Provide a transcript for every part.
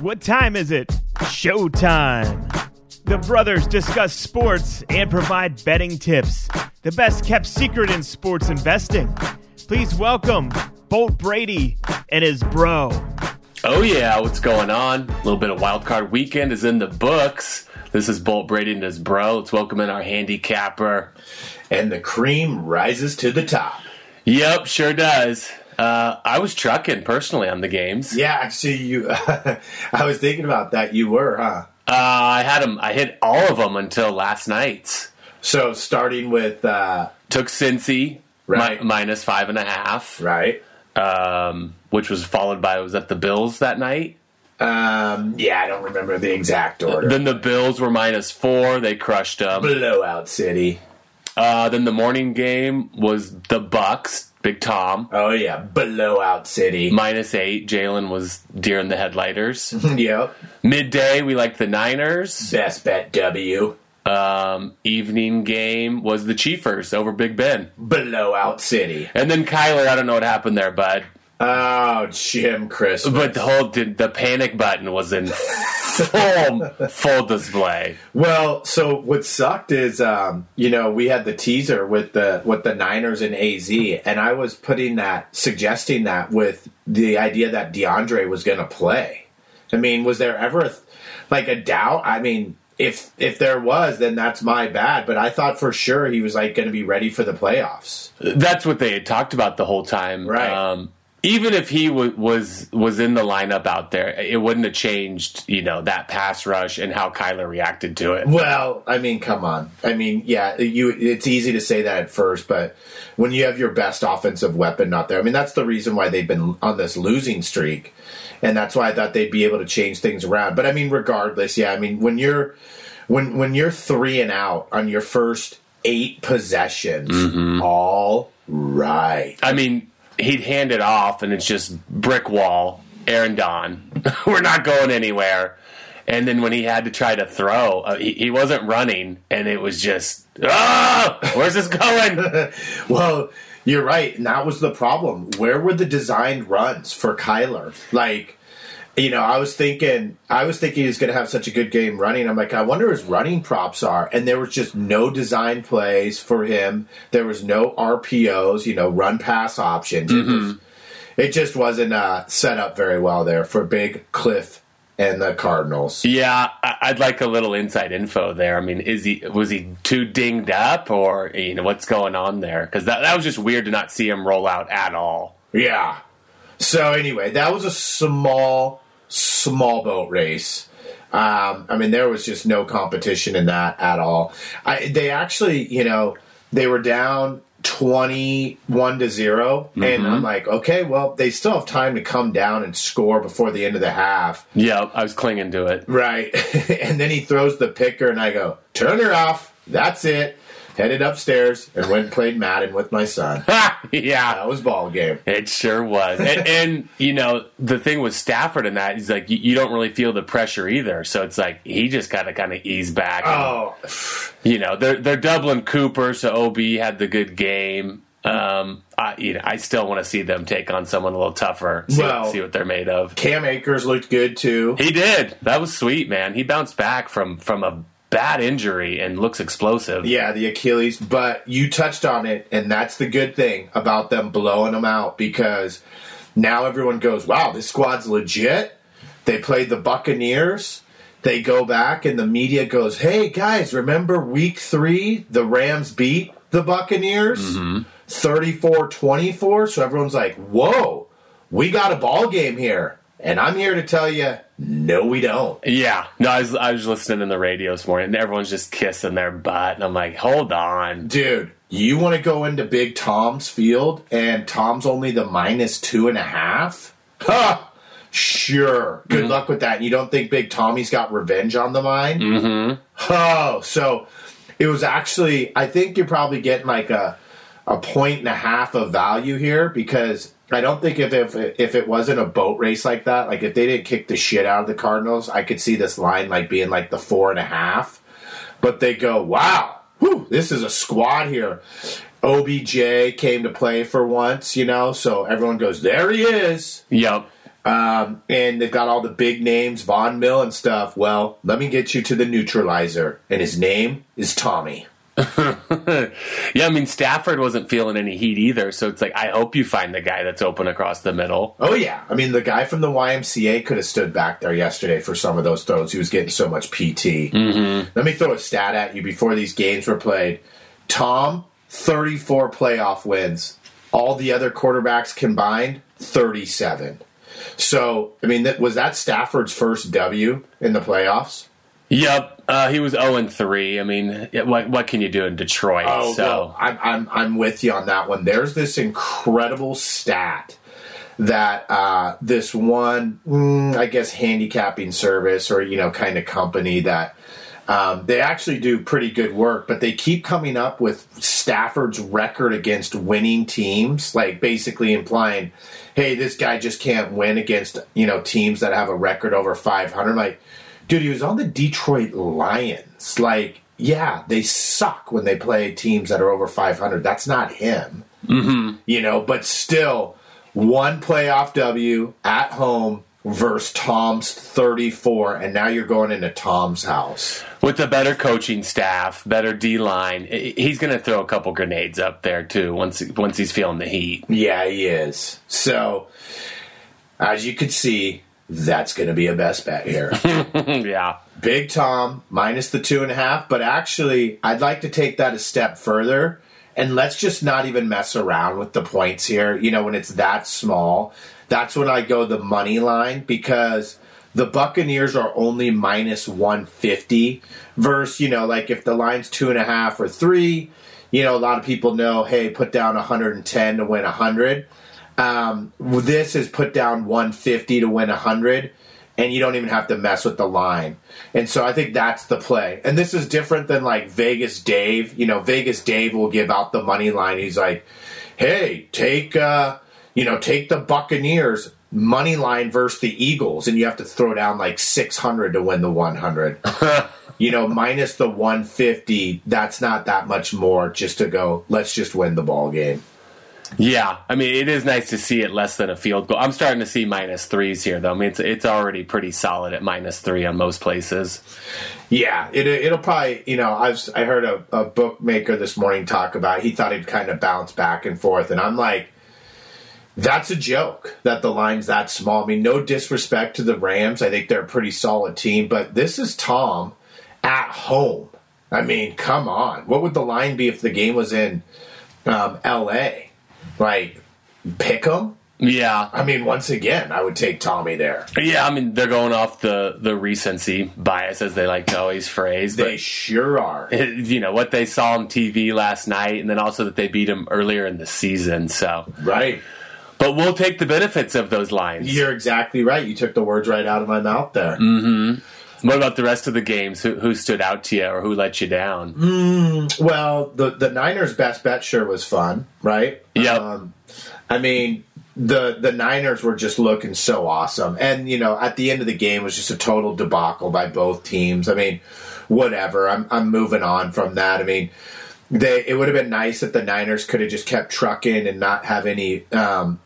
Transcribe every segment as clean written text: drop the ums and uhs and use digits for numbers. What time is it? Showtime. The brothers discuss sports and provide betting tips. The best kept secret in sports investing. Please welcome Bolt Brady and his bro. Oh yeah, what's going on? A little bit of wild card weekend is in the books. This is Bolt Brady and his bro. Let's welcome in our handicapper. And the cream rises to the top. Yep, sure does. I was trucking personally on the games. Yeah, actually, I was thinking about that. You were, huh? I had them. I hit all of them until last night's. So starting with took Cincy, right. minus 5.5, right? Which was followed by was that the Bills that night. Yeah, I don't remember the exact order. Then the Bills were -4. They crushed them. Blowout city. Then the morning game was the Bucks, Big Tom. Oh, yeah, blowout city. -8, Jalen was deer in the headlighters. Yep. Midday, we liked the Niners. Best bet W. Evening game was the Chiefers over Big Ben. Blowout city. And then Kyler, I don't know what happened there, bud. Oh, Jim Christmas. But the panic button was in full display. Well, so what sucked is, we had the teaser with the Niners and AZ, and I was suggesting that with the idea that DeAndre was going to play. I mean, was there ever a doubt? I mean, if there was, then that's my bad. But I thought for sure he was going to be ready for the playoffs. That's what they had talked about the whole time. Right. Even if he was in the lineup out there, it wouldn't have changed, that pass rush and how Kyler reacted to it. Well, I mean, come on. I mean, yeah, it's easy to say that at first, but when you have your best offensive weapon not there, I mean, that's the reason why they've been on this losing streak, and that's why I thought they'd be able to change things around. But, I mean, regardless, yeah, I mean, when you're 3 and out on your first 8 possessions, mm-hmm. All right. I mean, he'd hand it off, and it's just brick wall, Aaron Don. We're not going anywhere. And then when he had to try to throw, he wasn't running, and it was just, where's this going? Well, you're right, and that was the problem. Where were the designed runs for Kyler? I was thinking he was going to have such a good game running. I'm like, I wonder what his running props are. And there was just no design plays for him. There was no RPOs, run-pass options. Mm-hmm. It just wasn't set up very well there for Big Cliff and the Cardinals. Yeah, I'd like a little inside info there. I mean, was he too dinged up or, what's going on there? Because that was just weird to not see him roll out at all. Yeah. So, anyway, that was a small boat race. There was just no competition in that at all. They actually, they were down 21-0, mm-hmm. And I'm like, okay, well, they still have time to come down and score before the end of the half. Yeah, I was clinging to it. Right. And then he throws the picker, and I go, turn her off. That's it. Headed upstairs and went and played Madden with my son. Yeah. That was ball game. It sure was. And the thing with Stafford in that, he's like, you don't really feel the pressure either. So it's like, he just got to kind of ease back. Oh. They're doubling Cooper, so OB had the good game. I still want to see them take on someone a little tougher. See what they're made of. Cam Akers looked good, too. He did. That was sweet, man. He bounced back from a bad injury and looks explosive. Yeah, the Achilles. But you touched on it, and that's the good thing about them blowing them out, because now everyone goes, wow, this squad's legit. They played the Buccaneers. They go back, and the media goes, hey, guys, remember week 3? The Rams beat the Buccaneers 34-24. Mm-hmm. So everyone's like, whoa, we got a ball game here. And I'm here to tell you, no, we don't. Yeah. No, I was listening in the radio this morning, and everyone's just kissing their butt. And I'm like, hold on. Dude, you want to go into Big Tom's field, and Tom's only the -2.5? Huh. Sure. Good mm-hmm. luck with that. You don't think Big Tommy's got revenge on the mind? Mm-hmm. Oh, so it was actually, I think you're probably getting like a 1.5 of value here, because I don't think if it wasn't a boat race like that, like if they didn't kick the shit out of the Cardinals, I could see this line like being like the 4.5. But they go, wow, whew, this is a squad here. OBJ came to play for once, so everyone goes, there he is. Yep. And they've got all the big names, Von Mill and stuff. Well, let me get you to the neutralizer, and his name is Tommy. Yeah, I mean, Stafford wasn't feeling any heat either, so it's like, I hope you find the guy that's open across the middle. Oh, yeah. I mean, the guy from the YMCA could have stood back there yesterday for some of those throws. He was getting so much PT. Mm-hmm. Let me throw a stat at you before these games were played. Tom, 34 playoff wins. All the other quarterbacks combined, 37. So, I mean, was that Stafford's first W in the playoffs? Yep, he was 0-3. I mean, what can you do in Detroit? Oh, so well, I'm with you on that one. There's this incredible stat that this one, I guess, handicapping service or kind of company that they actually do pretty good work, but they keep coming up with Stafford's record against winning teams, like basically implying, hey, this guy just can't win against teams that have a record over 500, like. Dude, he was on the Detroit Lions. Like, yeah, they suck when they play teams that are over 500. That's not him. Mm-hmm. But still, one playoff W at home versus Tom's 34, and now you're going into Tom's house. With a better coaching staff, better D-line, he's going to throw a couple grenades up there, too, once he's feeling the heat. Yeah, he is. So, as you could see, that's going to be a best bet here. Yeah. Big Tom, minus the 2.5. But actually, I'd like to take that a step further. And let's just not even mess around with the points here. When it's that small, that's when I go the money line. Because the Buccaneers are only minus 150. Versus, like if the line's 2.5 or 3, a lot of people know, hey, put down 110 to win 100. This is put down 150 to win 100, and you don't even have to mess with the line. And so I think that's the play. And this is different than like Vegas Dave. Vegas Dave will give out the money line. He's like, hey, take the Buccaneers money line versus the Eagles, and you have to throw down like 600 to win the 100. Minus the 150, that's not that much more just to go, let's just win the ball game. Yeah, I mean, it is nice to see it less than a field goal. I'm starting to see -3s here, though. I mean, it's already pretty solid at -3 on most places. Yeah, it'll probably, I heard a bookmaker this morning talk about it. He thought he'd kind of bounce back and forth, and I'm like, that's a joke that the line's that small. I mean, no disrespect to the Rams. I think they're a pretty solid team, but this is Tom at home. I mean, come on. What would the line be if the game was in L.A.? Like, pick them? Yeah. I mean, once again, I would take Tommy there. Yeah, I mean, they're going off the recency bias, as they like to always phrase. They sure are. What they saw on TV last night, and then also that they beat him earlier in the season. So right. But we'll take the benefits of those lines. You're exactly right. You took the words right out of my mouth there. Mm-hmm. What about the rest of the games? Who stood out to you or who let you down? Well, the Niners' best bet sure was fun, right? Yeah. I mean, the Niners were just looking so awesome. And, at the end of the game, it was just a total debacle by both teams. I mean, whatever. I'm moving on from that. I mean, it would have been nice if the Niners could have just kept trucking and not have any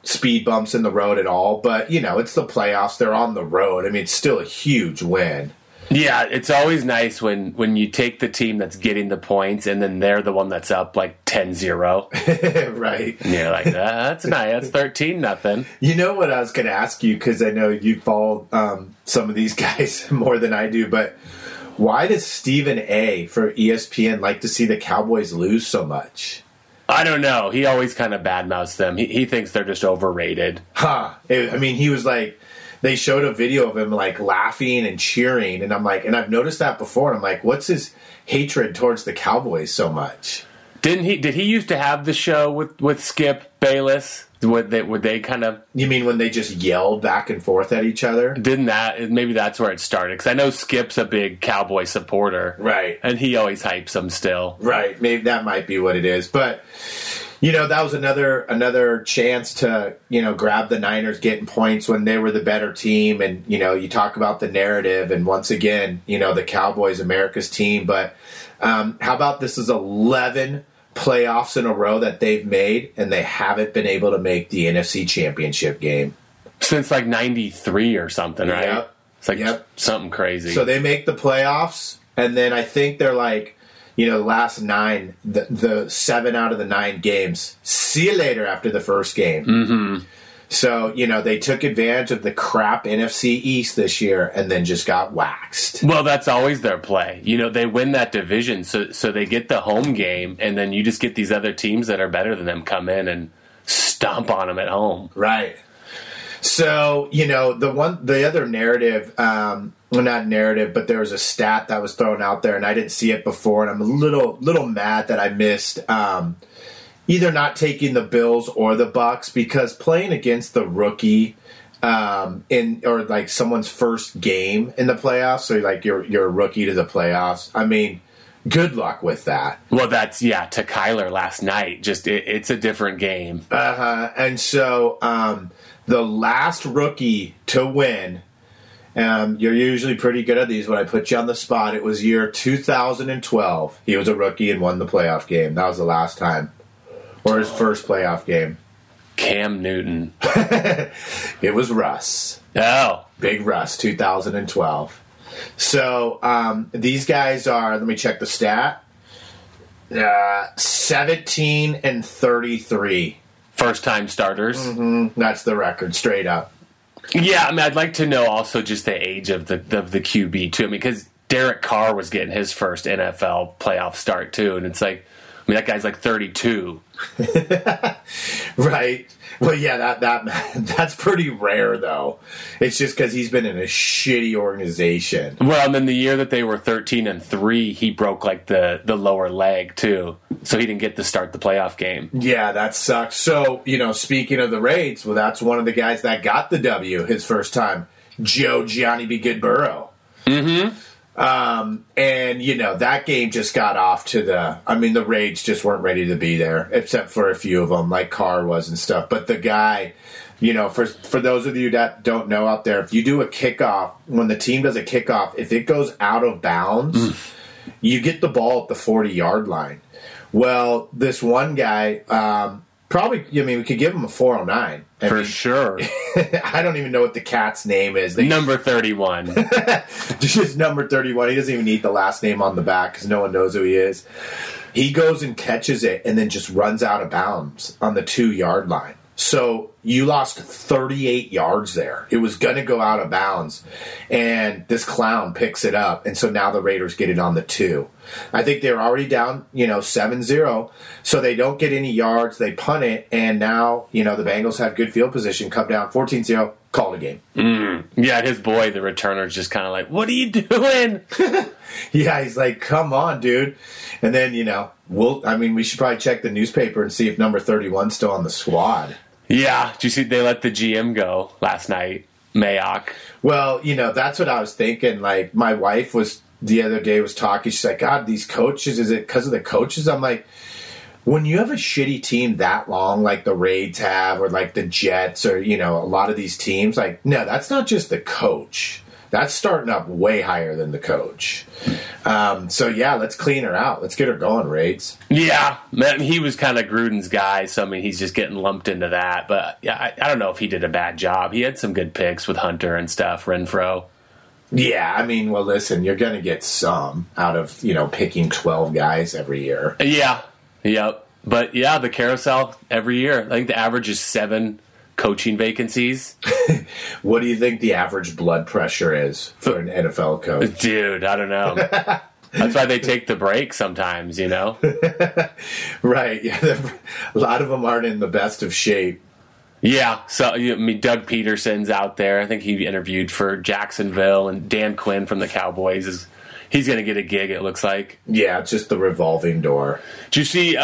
speed bumps in the road at all. But, it's the playoffs. They're on the road. I mean, it's still a huge win. Yeah, it's always nice when you take the team that's getting the points and then they're the one that's up like 10-0. Right. And you're like, that's nice. That's 13-0. You know what I was going to ask you, because I know you follow some of these guys more than I do, but why does Stephen A. for ESPN like to see the Cowboys lose so much? I don't know. He always kind of badmouths them. He thinks they're just overrated. Huh. I mean, he was like, they showed a video of him like laughing and cheering, and I'm like, and I've noticed that before, and I'm like, what's his hatred towards the Cowboys so much? Did he used to have the show with Skip Bayless? Would they kind of? You mean when they just yelled back and forth at each other? Maybe that's where it started, because I know Skip's a big Cowboy supporter, right? And he always hypes them still, right? Maybe that might be what it is, but. That was another chance to, grab the Niners getting points when they were the better team. And, you talk about the narrative. And once again, the Cowboys, America's team. But how about this is 11 playoffs in a row that they've made, and they haven't been able to make the NFC Championship game. Since like 93 or something, right? Yep. It's like something crazy. So they make the playoffs, and then I think they're like, you know, last nine, the 7 out of the 9 games. See you later after the first game. Mm-hmm. So, you know, they took advantage of the crap NFC East this year and then just got waxed. Well, that's always their play. You know, they win that division, so they get the home game, and then you just get these other teams that are better than them come in and stomp on them at home. Right. So, you know, the other narrative, well, not narrative, but there was a stat that was thrown out there, and I didn't see it before, and I'm a little mad that I missed either not taking the Bills or the Bucks, because playing against the rookie in someone's first game in the playoffs, so like you're a rookie to the playoffs. I mean, good luck with that. Well, that's to Kyler last night. Just it's a different game. And so the last rookie to win. You're usually pretty good at these. When I put you on the spot, it was year 2012. He was a rookie and won the playoff game. That was the last time. Or his first playoff game. Cam Newton. It was Russ. Oh. Big Russ, 2012. So these guys are, let me check the stat, 17-33. First-time starters. Mm-hmm. That's the record, straight up. Yeah, I mean, I'd like to know also just the age of the QB, too. I mean, because Derek Carr was getting his first NFL playoff start, too, and it's like, I mean, that guy's like 32. Right. Well, yeah, that's pretty rare, though. It's just because he's been in a shitty organization. Well, and then the year that they were 13-3, he broke like the lower leg, too. So he didn't get to start the playoff game. Yeah, that sucks. So, you know, speaking of the Raids, well, that's one of the guys that got the W his first time, Joe Gianni B. Goodborough. Mm-hmm. And, you know, that game just got off to the Raids just weren't ready to be there, except for a few of them, like Carr was and stuff. But the guy, you know, for those of you that don't know out there, if you do a kickoff, when the team does a kickoff, if it goes out of bounds, you get the ball at the 40-yard line. Well, this one guy, probably, I mean, we could give him a 409. Sure. I don't even know what the cat's name is. Number 31. Just number 31. He doesn't even need the last name on the back because no one knows who he is. He goes and catches it and then just runs out of bounds on the 2-yard line. So you lost 38 yards there. It was going to go out of bounds. And this clown picks it up. And so now the Raiders get it on the 2. I think they were already down, you know, 7-0. So they don't get any yards. They punt it. And now, you know, the Bengals have good field position. Come down 14-0. Call the game. Yeah, his boy, the returner's just kind of like, what are you doing? Yeah, he's like, come on, dude. And then, you know, we should probably check the newspaper and see if number 31's still on the squad. Yeah. Did you see they let the GM go last night, Mayock? Well, you know, that's what I was thinking. Like, my wife the other day was talking. She's like, God, these coaches, is it because of the coaches? I'm like, when you have a shitty team that long, like the Raids have or like the Jets or, you know, a lot of these teams, like, no, that's not just the coach. That's starting up way higher than the coach. So, yeah, let's clean her out. Let's get her going, Raids. Yeah, man, he was kind of Gruden's guy, so, I mean, he's just getting lumped into that. But yeah, I don't know if he did a bad job. He had some good picks with Hunter and stuff, Renfro. Yeah, I mean, well, listen, you're going to get some out of, you know, picking 12 guys every year. Yeah, yep. But, yeah, the carousel every year. I think the average is 7 coaching vacancies. What do you think the average blood pressure is for an NFL coach? Dude, I don't know. That's why they take the break sometimes, you know? Right. Yeah, a lot of them aren't in the best of shape. Yeah. So, I mean, Doug Peterson's out there. I think he interviewed for Jacksonville, and Dan Quinn from the Cowboys is... He's going to get a gig, it looks like. Yeah, it's just the revolving door. Do you see,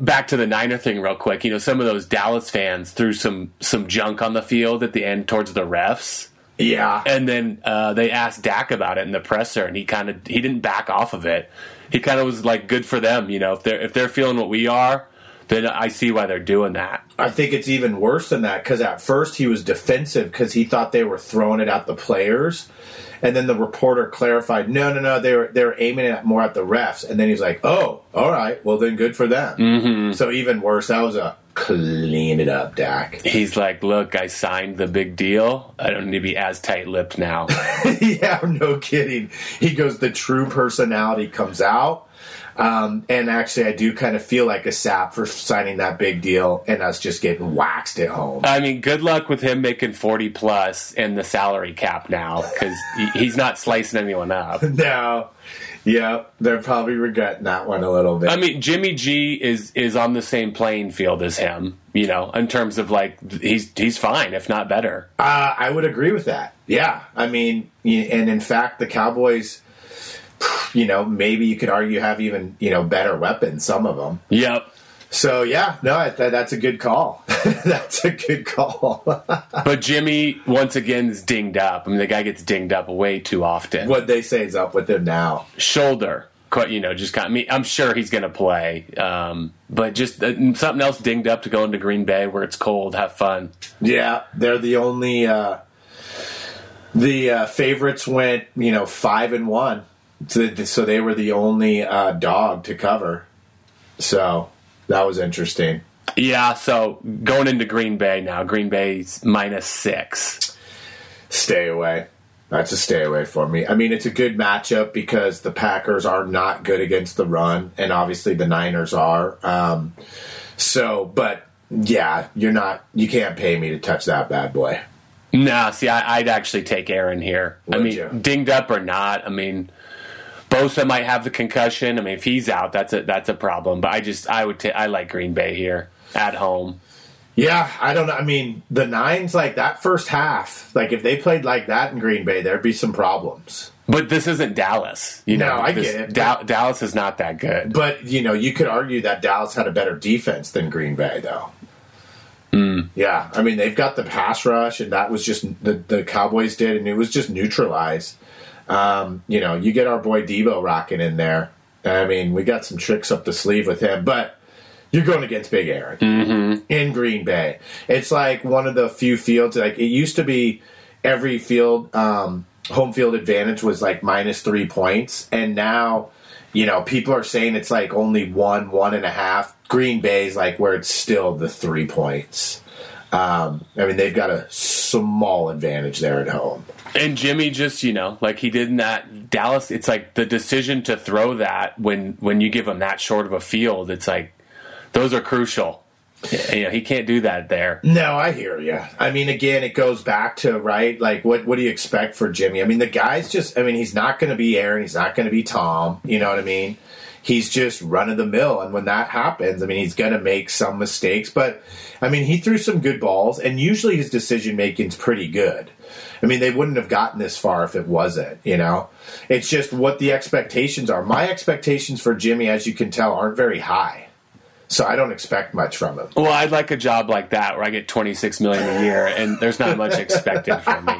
back to the Niner thing real quick, you know, some of those Dallas fans threw some junk on the field at the end towards the refs. Yeah. And then they asked Dak about it in the presser, and he didn't back off of it. He kind of was like, good for them, you know, if they're feeling what we are, then I see why they're doing that. I think it's even worse than that, because at first he was defensive because he thought they were throwing it at the players. And then the reporter clarified, no, they were aiming it more at the refs. And then he's like, oh, all right, well, then good for them. Mm-hmm. So even worse, that was a clean it up, Dak. He's like, look, I signed the big deal. I don't need to be as tight-lipped now. Yeah, no kidding. He goes, the true personality comes out. And actually, I do kind of feel like a sap for signing that big deal and us just getting waxed at home. I mean, good luck with him making 40+ in the salary cap now, because he's not slicing anyone up. No. Yeah, they're probably regretting that one a little bit. I mean, Jimmy G is on the same playing field as him, you know, in terms of, like, he's fine, if not better. I would agree with that. Yeah. I mean, and in fact, the Cowboys, you know, maybe you could argue have even, you know, better weapons, some of them. Yep. So, yeah, no, that's a good call. That's a good call. But Jimmy, once again, is dinged up. I mean, the guy gets dinged up way too often. What they say is up with him now. Shoulder, you know, just kind of, I mean, I'm sure he's going to play. But just something else dinged up to go into Green Bay where it's cold, have fun. Yeah, they're the only, the favorites went, you know, 5-1. So they were the only dog to cover. So that was interesting. Yeah, so going into Green Bay now. Green Bay's -6. Stay away. That's a stay away for me. I mean, it's a good matchup because the Packers are not good against the run, and obviously the Niners are. But yeah, you can't pay me to touch that bad boy. No, see, I'd actually take Aaron here. Would I mean, you? Dinged up or not, I mean, Bosa might have the concussion. I mean, if he's out, that's a problem. But I like Green Bay here at home. Yeah, I don't know. I mean, the Nines, like, that first half, like, if they played like that in Green Bay, there'd be some problems. But this isn't Dallas. You know, I get it. Dallas is not that good. But, you know, you could argue that Dallas had a better defense than Green Bay, though. Mm. Yeah, I mean, they've got the pass rush, and that was just the Cowboys did, and it was just neutralized. You know, you get our boy Debo rocking in there. I mean, we got some tricks up the sleeve with him, but you're going against Big Aaron in Green Bay. It's like one of the few fields, like it used to be every field, home field advantage was like -3 points. And now, you know, people are saying it's like only 1.5. Green Bay's like where it's still the 3 points. I mean, they've got a small advantage there at home. And Jimmy just, you know, like he did in that Dallas, it's like the decision to throw that when you give him that short of a field, it's like those are crucial. You know, he can't do that there. No, I hear you. I mean, again, it goes back to, right, like what do you expect for Jimmy? I mean, the guy's just, I mean, he's not going to be Aaron. He's not going to be Tom. You know what I mean? He's just run of the mill, and when that happens, I mean, he's going to make some mistakes. But, I mean, he threw some good balls, and usually his decision-making's pretty good. I mean, they wouldn't have gotten this far if it wasn't, you know? It's just what the expectations are. My expectations for Jimmy, as you can tell, aren't very high, so I don't expect much from him. Well, I'd like a job like that where I get $26 million a year, and there's not much expected from me.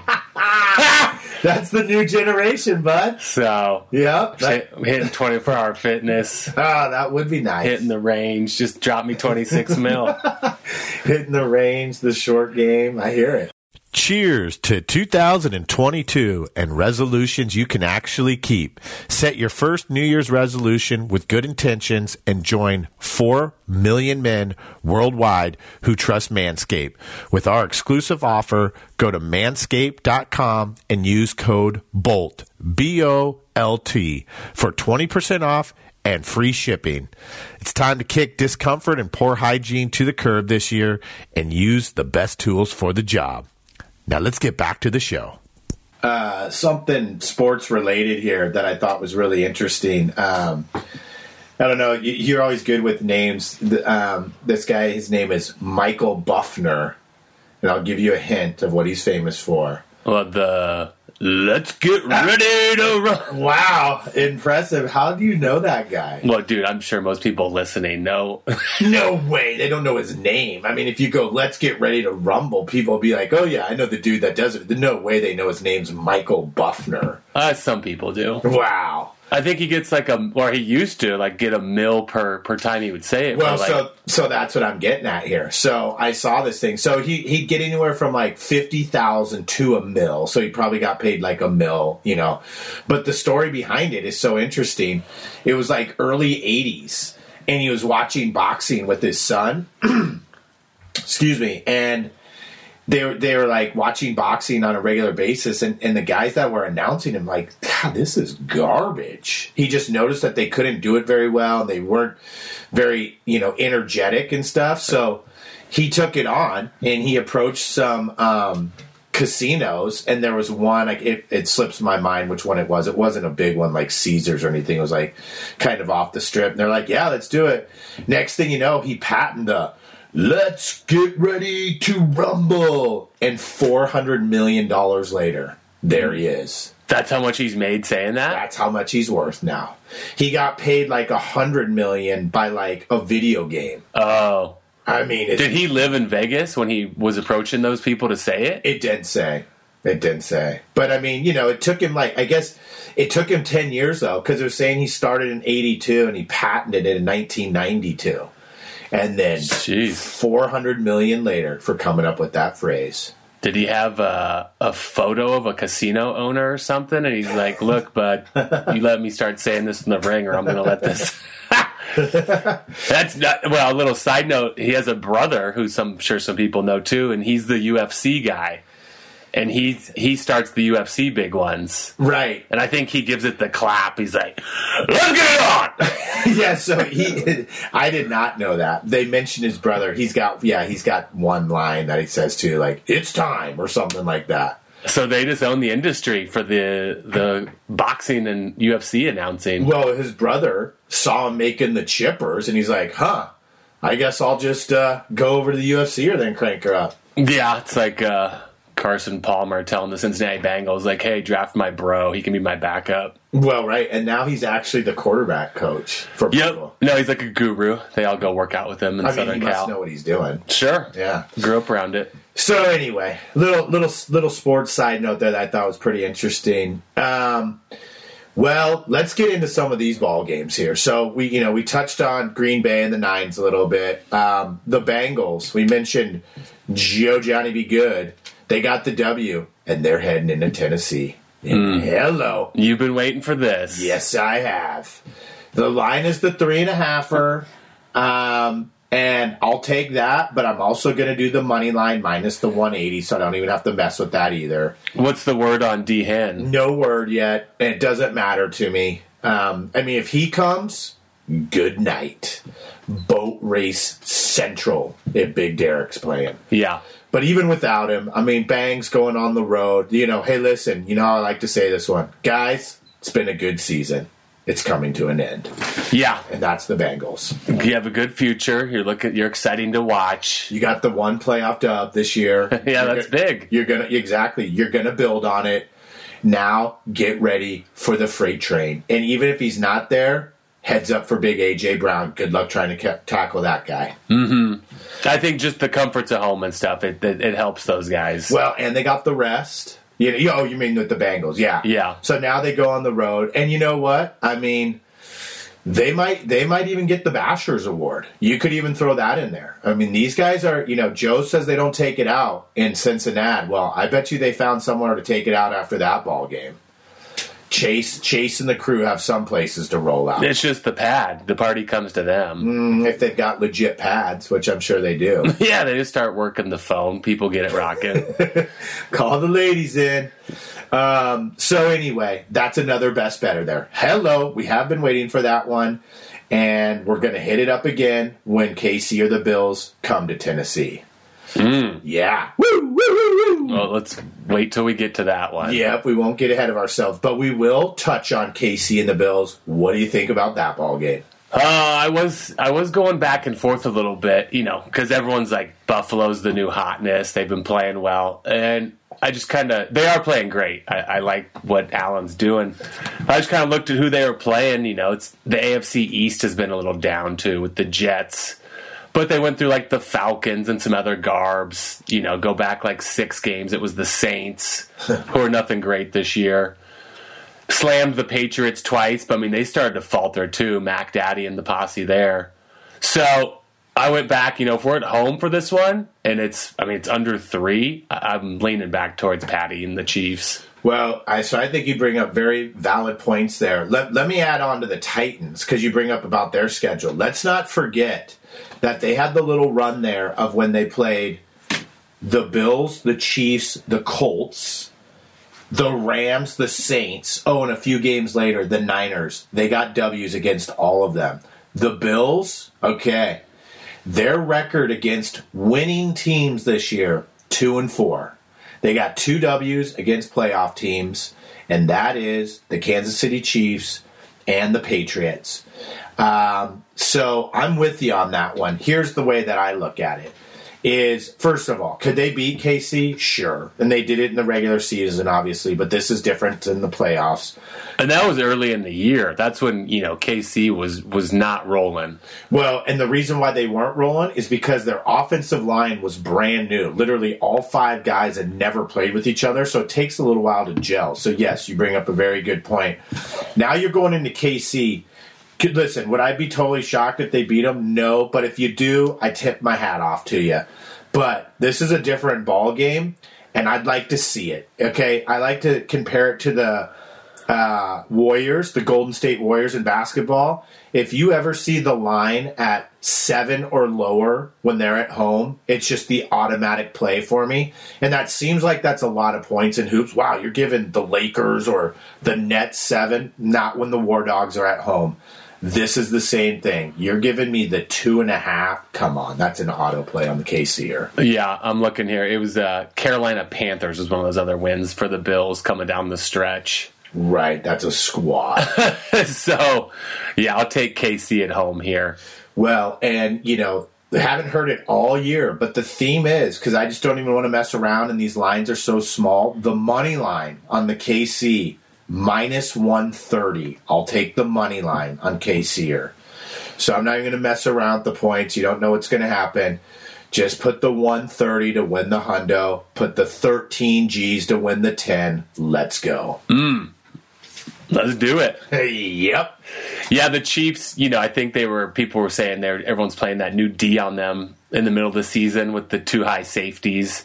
That's the new generation, bud. So, yep. Hitting 24-hour fitness. Oh, that would be nice. Hitting the range. Just drop me 26 mil. Hitting the range, the short game. I hear it. Cheers to 2022 and resolutions you can actually keep. Set your first New Year's resolution with good intentions and join 4 million men worldwide who trust Manscaped. With our exclusive offer, go to manscaped.com and use code BOLT, B-O-L-T, for 20% off and free shipping. It's time to kick discomfort and poor hygiene to the curb this year and use the best tools for the job. Now let's get back to the show. Something sports related here that I thought was really interesting. I don't know. You're always good with names. This guy, his name is Michael Buffner. And I'll give you a hint of what he's famous for. Well, let's get ready to run. Wow. Impressive. How do you know that guy? Well, dude, I'm sure most people listening know. No way. They don't know his name. I mean, if you go, let's get ready to rumble, people will be like, oh, yeah, I know the dude that does it. No way they know his name's Michael Buffner. Some people do. Wow. I think he gets he used to, like, get a mil per time he would say it. Well, so that's what I'm getting at here. So I saw this thing. So he'd get anywhere from, like, 50,000 to a mil. So he probably got paid, like, a mil, you know. But the story behind it is so interesting. It was, like, early 80s, and he was watching boxing with his son. Excuse me. And they were like watching boxing on a regular basis, and the guys that were announcing him like, God, this is garbage. He just noticed that they couldn't do it very well. They weren't very, energetic and stuff. So he took it on and he approached some casinos, and there was one, like it slips my mind which one it was. It wasn't a big one like Caesars or anything. It was like kind of off the strip. And they're like, yeah, let's do it. Next thing you know, he patented the let's get ready to rumble. And $400 million later, there he is. That's how much he's made saying that? That's how much he's worth now. He got paid like $100 million by like a video game. Oh. I mean, did he live in Vegas when he was approaching those people to say it? It didn't say. It didn't say. But, I mean, it took him like, I guess it took him 10 years, though, because they're saying he started in 82 and he patented it in 1992. And then $400 million later for coming up with that phrase. Did he have a photo of a casino owner or something? And he's like, look, bud, you let me start saying this in the ring or I'm going to let this... That's not, well, a little side note, he has a brother who I'm sure some people know too, and he's the UFC guy, and he starts the UFC big ones, right? And I think he gives it the clap. He's like, let's get it on. Yeah, so I did not know that. They mentioned his brother. He's got one line that he says too, like, it's time or something like that. So they just own the industry for the boxing and UFC announcing. Well, his brother saw him making the chippers, and he's like, huh, I guess I'll just go over to the UFC or then crank her up. Yeah, it's like Carson Palmer telling the Cincinnati Bengals, like, hey, draft my bro. He can be my backup. Well, right, and now he's actually the quarterback coach for people. No, he's like a guru. They all go work out with him in Southern Cal. He must know what he's doing. Sure. Yeah. Grew up around it. So anyway, little sports side note there that I thought was pretty interesting. Well, let's get into some of these ball games here. So we touched on Green Bay and the Nines a little bit. The Bengals, we mentioned Joe Gianni B. Good. They got the W, and they're heading into Tennessee. And hello. You've been waiting for this. Yes, I have. The line is the 3.5-er. And I'll take that, but I'm also going to do the money line minus the 180, so I don't even have to mess with that either. What's the word on Dehan? No word yet, and it doesn't matter to me. If he comes, good night. Boat race central if Big Derek's playing. Yeah. But even without him, Bang's going on the road. Hey, listen, I like to say this one. Guys, it's been a good season. It's coming to an end. Yeah. And that's the Bengals. You have a good future. You're exciting to watch. You got the one playoff dub this year. Yeah, big. You're going to build on it. Now get ready for the freight train. And even if he's not there, heads up for big A.J. Brown. Good luck trying to tackle that guy. Mm-hmm. I think just the comforts of home and stuff, it helps those guys. Well, and they got the rest. You mean with the Bengals, yeah. Yeah. So now they go on the road, and you know what? They might even get the Bashers Award. You could even throw that in there. These guys are, Joe says they don't take it out in Cincinnati. Well, I bet you they found somewhere to take it out after that ball game. Chase and the crew have some places to roll out. It's just the pad. The party comes to them. If they've got legit pads, which I'm sure they do. Yeah, they just start working the phone. People get it rocking. Call the ladies in. So anyway, that's another best better there. Hello. We have been waiting for that one. And we're going to hit it up again when KC or the Bills come to Tennessee. Yeah. Woo, woo, woo, woo. Well, let's wait till we get to that one. Yep, we won't get ahead of ourselves, but we will touch on KC and the Bills. What do you think about that ball game? I was going back and forth a little bit, because everyone's like, Buffalo's the new hotness. They've been playing well, and I just they are playing great. I like what Allen's doing. I just kind of looked at who they were playing. It's the AFC East has been a little down too with the Jets. But they went through, like, the Falcons and some other garbs. Go back, like, 6 games. It was the Saints, who are nothing great this year. Slammed the Patriots twice, but, they started to falter, too. Mac Daddy and the posse there. So I went back, if we're at home for this one, and it's under 3, I'm leaning back towards Patty and the Chiefs. Well, I think you bring up very valid points there. Let me add on to the Titans, because you bring up about their schedule. Let's not forget that they had the little run there of when they played the Bills, the Chiefs, the Colts, the Rams, the Saints. Oh, and a few games later, the Niners. They got W's against all of them. The Bills, okay. Their record against winning teams this year, 2-4. They got 2 W's against playoff teams, and that is the Kansas City Chiefs and the Patriots. So I'm with you on that one. Here's the way that I look at it is, first of all, could they beat KC? Sure. And they did it in the regular season, obviously, but this is different than the playoffs. And that was early in the year. That's when, KC was not rolling. Well, and the reason why they weren't rolling is because their offensive line was brand new. Literally all 5 guys had never played with each other, so it takes a little while to gel. So, yes, you bring up a very good point. Now you're going into KC. Listen, would I be totally shocked if they beat them? No, but if you do, I tip my hat off to you. But this is a different ball game, and I'd like to see it. Okay, I like to compare it to the Warriors, the Golden State Warriors in basketball. If you ever see the line at 7 or lower when they're at home, it's just the automatic play for me. And that seems like that's a lot of points in hoops. Wow, you're giving the Lakers or the Nets 7, not when the War Dogs are at home. This is the same thing. You're giving me the 2.5. Come on, that's an auto play on the KC'er. Yeah, I'm looking here. It was Carolina Panthers was one of those other wins for the Bills coming down the stretch. Right, that's a squad. So, yeah, I'll take KC at home here. Well, and, haven't heard it all year, but the theme is, because I just don't even want to mess around and these lines are so small, the money line on the KC -130. I'll take the money line on KC here. So I'm not even going to mess around with the points. You don't know what's going to happen. Just put the 130 to win the hundo. Put the 13 G's to win the 10. Let's go. Let's do it. Yep. Yeah, the Chiefs, I think people were saying everyone's playing that new D on them in the middle of the season with the 2 high safeties.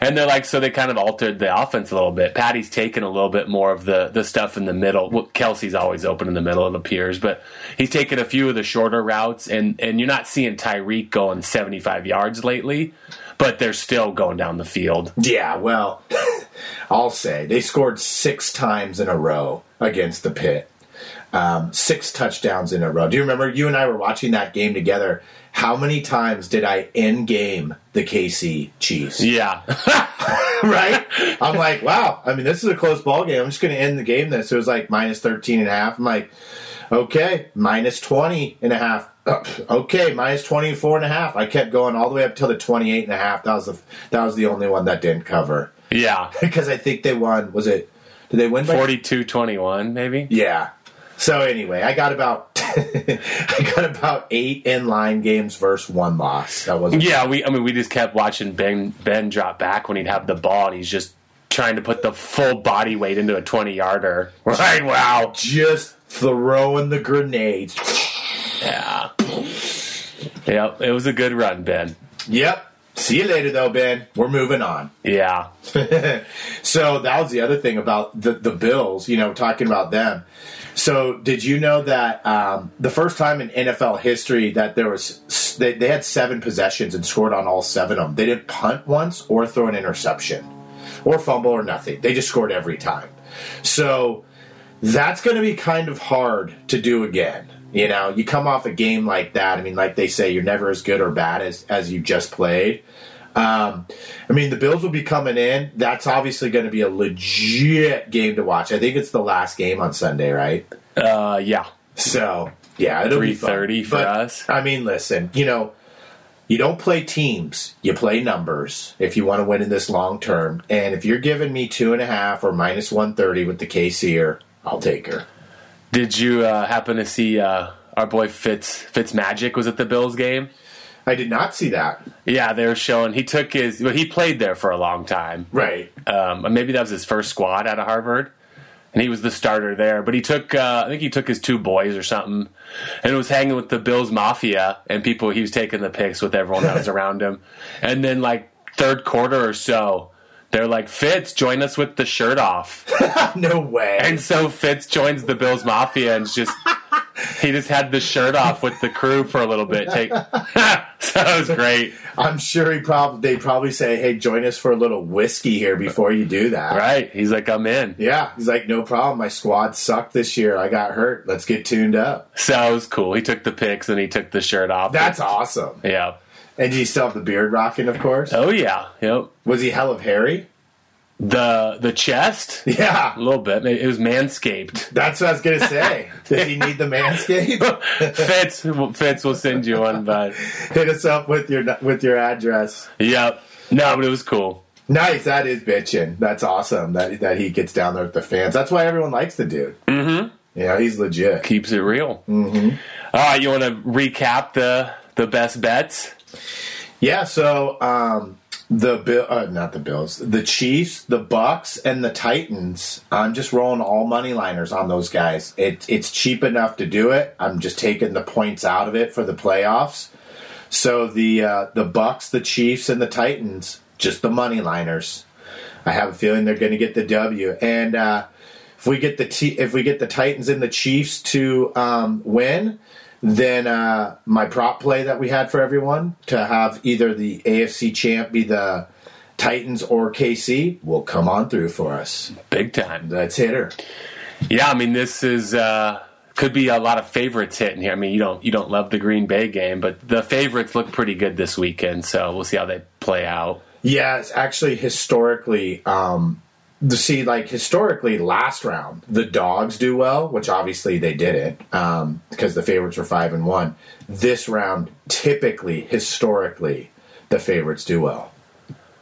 And they're like, so they kind of altered the offense a little bit. Patty's taken a little bit more of the stuff in the middle. Well, Kelsey's always open in the middle, it appears, but he's taken a few of the shorter routes, and you're not seeing Tyreek going 75 yards lately, but they're still going down the field. Yeah, well, I'll say they scored 6 times in a row against the Pit. 6 touchdowns in a row. Do you remember you and I were watching that game together? How many times did I end game the KC Chiefs? Yeah. Right? I'm like, wow. I mean, this is a close ball game. I'm just going to end the game then. So it was like -13.5. I'm like, okay, -20.5. Okay, -24.5. I kept going all the way up till the 28.5. That was the only one that didn't cover. Yeah. Because I think they won. Was it? Did they win by 42-21 maybe? Yeah. So anyway, I got about I got about 8 in-line games versus 1 loss. That wasn't bad. We just kept watching Ben drop back when he'd have the ball, and he's just trying to put the full body weight into a 20-yarder. Right? Wow! Just throwing the grenades. Yeah. Yep. It was a good run, Ben. Yep. See you later, though, Ben. We're moving on. Yeah. So that was the other thing about the Bills. Talking about them. So did you know that the first time in NFL history that they had 7 possessions and scored on all 7 of them. They didn't punt once or throw an interception or fumble or nothing. They just scored every time. So that's going to be kind of hard to do again. You come off a game like that. I mean, like they say, you're never as good or bad as you just played. The Bills will be coming in. That's obviously going to be a legit game to watch. I think it's the last game on Sunday, right? Yeah. So, yeah, it'll be 3:30 for us. Listen, you don't play teams. You play numbers if you want to win in this long term. And if you're giving me 2.5 or -130 with the KC'er, I'll take her. Did you happen to see our boy Fitzmagic was at the Bills game? I did not see that. Yeah, they were showing. He played there for a long time. Right. Maybe that was his first squad out of Harvard, and he was the starter there. But he took, I think he took his 2 boys or something, and was hanging with the Bills Mafia and people. He was taking the pics with everyone that was around him. And then, third quarter or so, They're like, Fitz, join us with the shirt off. No way. And so Fitz joins the Bills Mafia and just... He just had the shirt off with the crew for a little bit. So it was great. I'm sure they probably say, hey, join us for a little whiskey here before you do that. Right. He's like, I'm in. Yeah. He's like, no problem. My squad sucked this year. I got hurt. Let's get tuned up. So it was cool. He took the picks and he took the shirt off. That's awesome. Yeah. And did he still have the beard rocking, of course? Oh, yeah. Yep. Was he hell of hairy? The chest? Yeah. A little bit. It was manscaped. That's what I was going to say. Did he need the manscape? Fitz will send you one, bud. Hit us up with your address. Yep. No, but it was cool. Nice. That is bitching. That's awesome that he gets down there with the fans. That's why everyone likes the dude. Mm-hmm. Yeah, he's legit. Keeps it real. Mm-hmm. All right, you want to recap the best bets? Yeah, so... The Chiefs, the Bucks, and the Titans. I'm just rolling all money liners on those guys. It's cheap enough to do it. I'm just taking the points out of it for the playoffs. So the Bucks, the Chiefs, and the Titans, just the money liners. I have a feeling they're going to get the W. And if we get the Titans and the Chiefs to win. Then my prop play that we had for everyone to have either the AFC champ be the Titans or KC will come on through for us. Big time. Let's hit her. Yeah, I mean, this is could be a lot of favorites hitting here. I mean, you don't love the Green Bay game, but the favorites look pretty good this weekend, so we'll see how they play out. Yeah, it's actually historically historically, last round, the dogs do well, which obviously they didn't because the favorites were 5-1. This round, typically, historically, the favorites do well.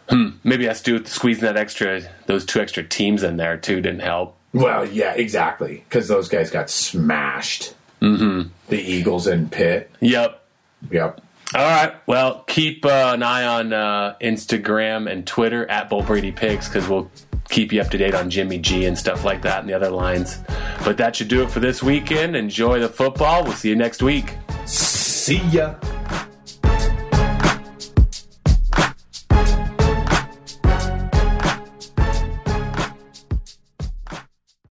Maybe it has to do with squeezing those two extra teams in there, too, didn't help. Well, yeah, exactly, because those guys got smashed. Mm-hmm. The Eagles and Pitt. Yep. All right. Well, keep an eye on Instagram and Twitter at Bolt Brady Picks because we'll keep you up to date on Jimmy G and stuff like that and the other lines. But that should do it for this weekend. Enjoy the football. We'll see you next week. See ya.